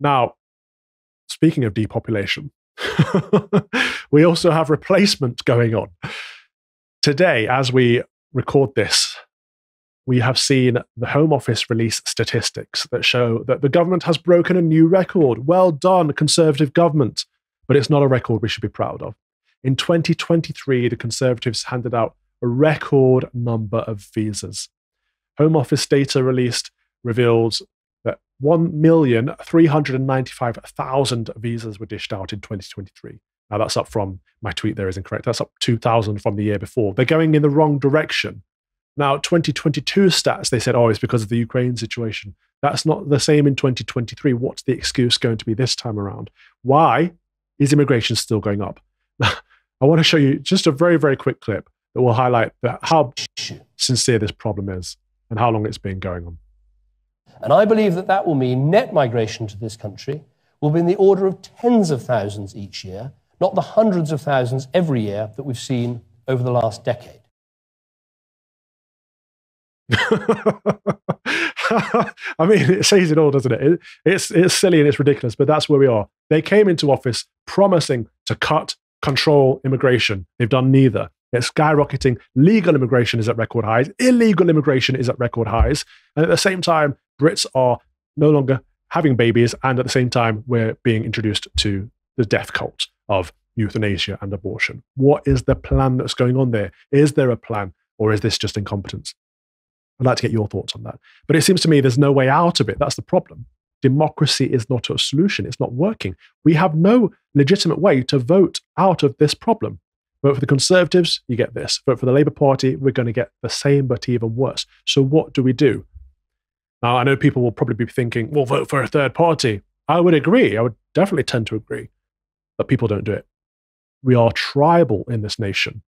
Now, speaking of depopulation, we also have replacement going on. Today, as we record this, we have seen the Home Office release statistics that show that the government has broken a new record. Well done, Conservative government. But it's not a record we should be proud of. In 2023, the Conservatives handed out a record number of visas. Home Office data released reveals that 1,395,000 visas were dished out in 2023. Now that's up from, my tweet there is incorrect, that's up 2,000 from the year before. They're going in the wrong direction. Now, 2022 stats, they said, oh, it's because of the Ukraine situation. That's not the same in 2023. What's the excuse going to be this time around? Why is immigration still going up? I want to show you just a very, very quick clip that will highlight how sincere this problem is and how long it's been going on. And I believe that that will mean net migration to this country will be in the order of tens of thousands each year, not the hundreds of thousands every year that we've seen over the last decade. I mean, it says it all, doesn't it? It's silly and it's ridiculous, but that's where we are. They came into office promising to cut, control immigration. They've done neither. It's skyrocketing. Legal immigration is at record highs. Illegal immigration is at record highs. And at the same time, Brits are no longer having babies. And at the same time, we're being introduced to the death cult of euthanasia and abortion. What is the plan that's going on there? Is there a plan, or is this just incompetence? I'd like to get your thoughts on that. But it seems to me there's no way out of it. That's the problem. Democracy is not a solution. It's not working. We have no legitimate way to vote out of this problem. Vote for the Conservatives, you get this. Vote for the Labour Party, we're going to get the same, but even worse. So what do we do? Now, I know people will probably be thinking, well, vote for a third party. I would agree. I would definitely tend to agree. But people don't do it. We are tribal in this nation.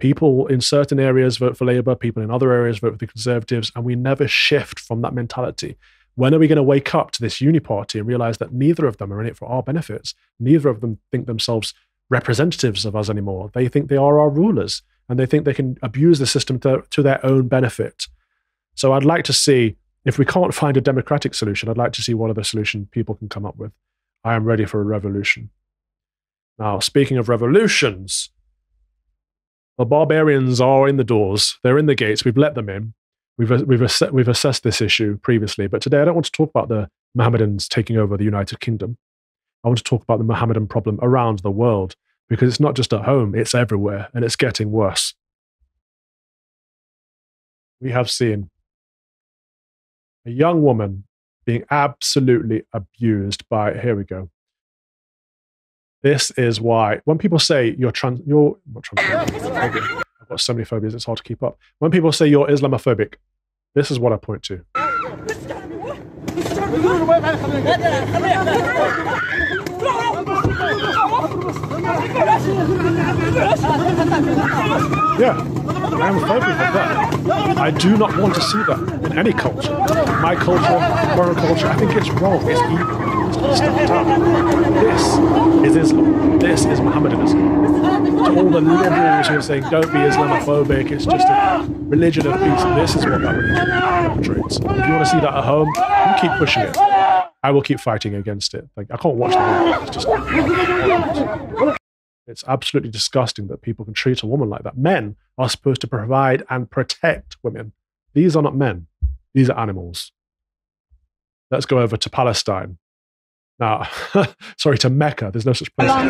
People in certain areas vote for Labour, people in other areas vote for the Conservatives, and we never shift from that mentality. When are we going to wake up to this uniparty and realise that neither of them are in it for our benefits? Neither of them think themselves representatives of us anymore. They think they are our rulers, and they think they can abuse the system to their own benefit. So I'd like to see, if we can't find a democratic solution, I'd like to see what other solution people can come up with. I am ready for a revolution. Now, speaking of revolutions, the barbarians are in the doors. They're in the gates. We've let them in. We've assessed this issue previously. But today, I don't want to talk about the Mohammedans taking over the United Kingdom. I want to talk about the Mohammedan problem around the world, because it's not just at home. It's everywhere, and it's getting worse. We have seen a young woman being absolutely abused by, here we go. This is why, when people say you're transphobic, I've got so many phobias, it's hard to keep up. When people say you're Islamophobic, this is what I point to. Yeah, I am phobic of that. I do not want to see that in any culture. My culture, foreign culture, I think it's wrong, it's evil. This is Islam. This is Mohammedanism. To all the liberals who are saying, don't be Islamophobic, it's just a religion of peace. This is what that religion perpetrates. If you want to see that at home, you keep pushing it. I will keep fighting against it. Like, I can't watch the It's just. It's absolutely disgusting that people can treat a woman like that. Men are supposed to provide and protect women. These are not men. These are animals. Let's go over to Palestine. Now, sorry, to Mecca. There's no such place. I'll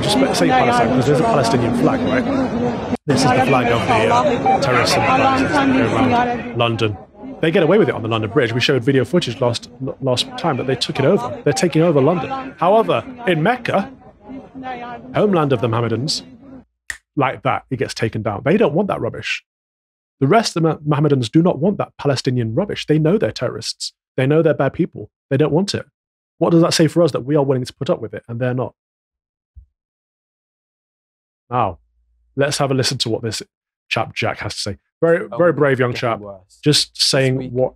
just say Palestine because there's a Palestinian flag, right? This is the flag of the terrorists in around London. They get away with it on the London Bridge. We showed video footage last time that they took it over. They're taking over London. However, in Mecca, homeland of the Mohammedans, like that, it gets taken down. They don't want that rubbish. The rest of the Mohammedans do not want that Palestinian rubbish. They know they're terrorists. They know they're bad people. They don't want it. What does that say for us that we are willing to put up with it and they're not? Now, let's have a listen to what this chap Jack has to say. Very brave young chap, just saying what,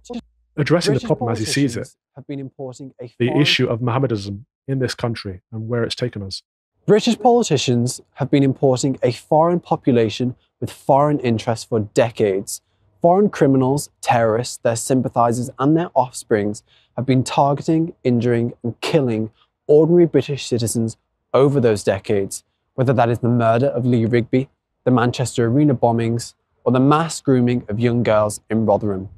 addressing the problem as he sees it, the issue of Mohammedanism in this country and where it's taken us. British politicians have been importing a foreign population with foreign interests for decades, Foreign criminals, terrorists, their sympathisers and their offsprings have been targeting, injuring and killing ordinary British citizens over those decades, whether that is the murder of Lee Rigby, the Manchester Arena bombings, or the mass grooming of young girls in Rotherham.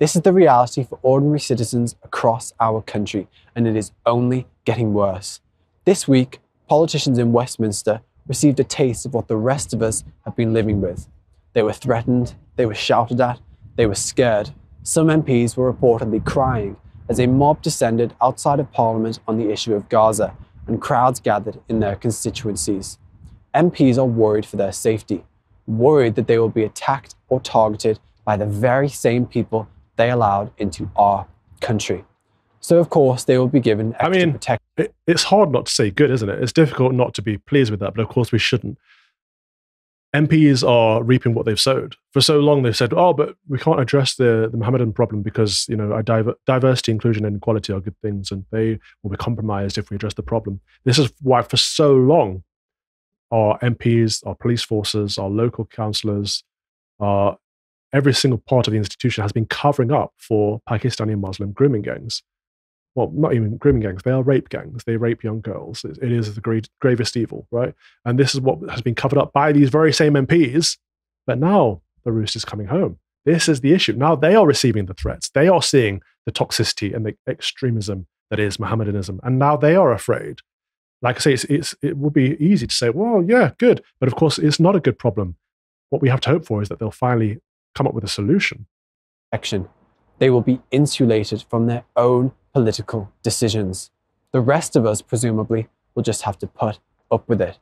This is the reality for ordinary citizens across our country, and it is only getting worse. This week, politicians in Westminster received a taste of what the rest of us have been living with. They were threatened, they were shouted at, they were scared. Some MPs were reportedly crying as a mob descended outside of Parliament on the issue of Gaza, and crowds gathered in their constituencies. MPs are worried for their safety, worried that they will be attacked or targeted by the very same people they allowed into our country. So of course they will be given extra protection. It's hard not to say good, isn't it? It's difficult not to be pleased with that, but of course we shouldn't. MPs are reaping what they've sowed. For so long they've said, oh, but we can't address the Mohammedan problem because, you know, diversity, inclusion and equality are good things and they will be compromised if we address the problem. This is why for so long our MPs, our police forces, our local councillors, every single part of the institution has been covering up for Pakistani Muslim grooming gangs. Well, not even grooming gangs, they are rape gangs. They rape young girls. It is the gravest evil, right? And this is what has been covered up by these very same MPs. But now the roost is coming home. This is the issue. Now they are receiving the threats. They are seeing the toxicity and the extremism that is Mohammedanism. And now they are afraid. Like I say, it would be easy to say, well, yeah, good. But of course, it's not a good problem. What we have to hope for is that they'll finally come up with a solution. They will be insulated from their own political decisions. The rest of us, presumably, will just have to put up with it.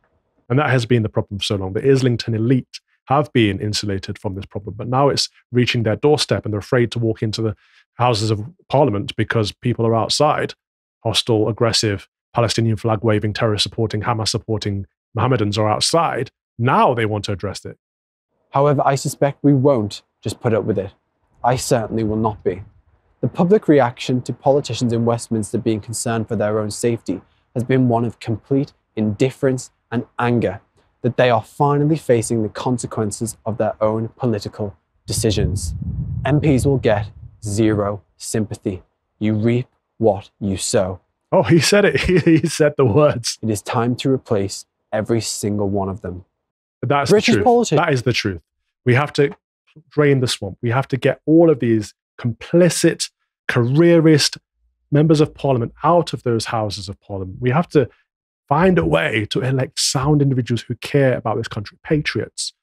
And that has been the problem for so long. The Islington elite have been insulated from this problem, but now it's reaching their doorstep and they're afraid to walk into the Houses of Parliament because people are outside, hostile, aggressive, Palestinian flag-waving, terror-supporting, Hamas-supporting Mohammedans are outside. Now they want to address it. However, I suspect we won't just put up with it. I certainly will not be. The public reaction to politicians in Westminster being concerned for their own safety has been one of complete indifference and anger that they are finally facing the consequences of their own political decisions. MPs will get zero sympathy. You reap what you sow. Oh, he said it. He said the words. It is time to replace every single one of them. That's the truth. Politics. That is the truth. We have to drain the swamp. We have to get all of these complicit, careerist members of Parliament out of those Houses of Parliament. We have to find a way to elect sound individuals who care about this country, patriots.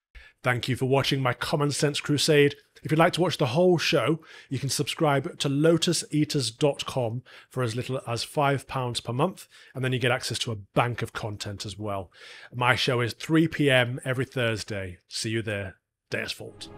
Thank you for watching my Common Sense Crusade. If you'd like to watch the whole show, you can subscribe to LotusEaters.com for as little as £5 per month, and then you get access to a bank of content as well. My show is 3 p.m. every Thursday. See you there. Day is fault.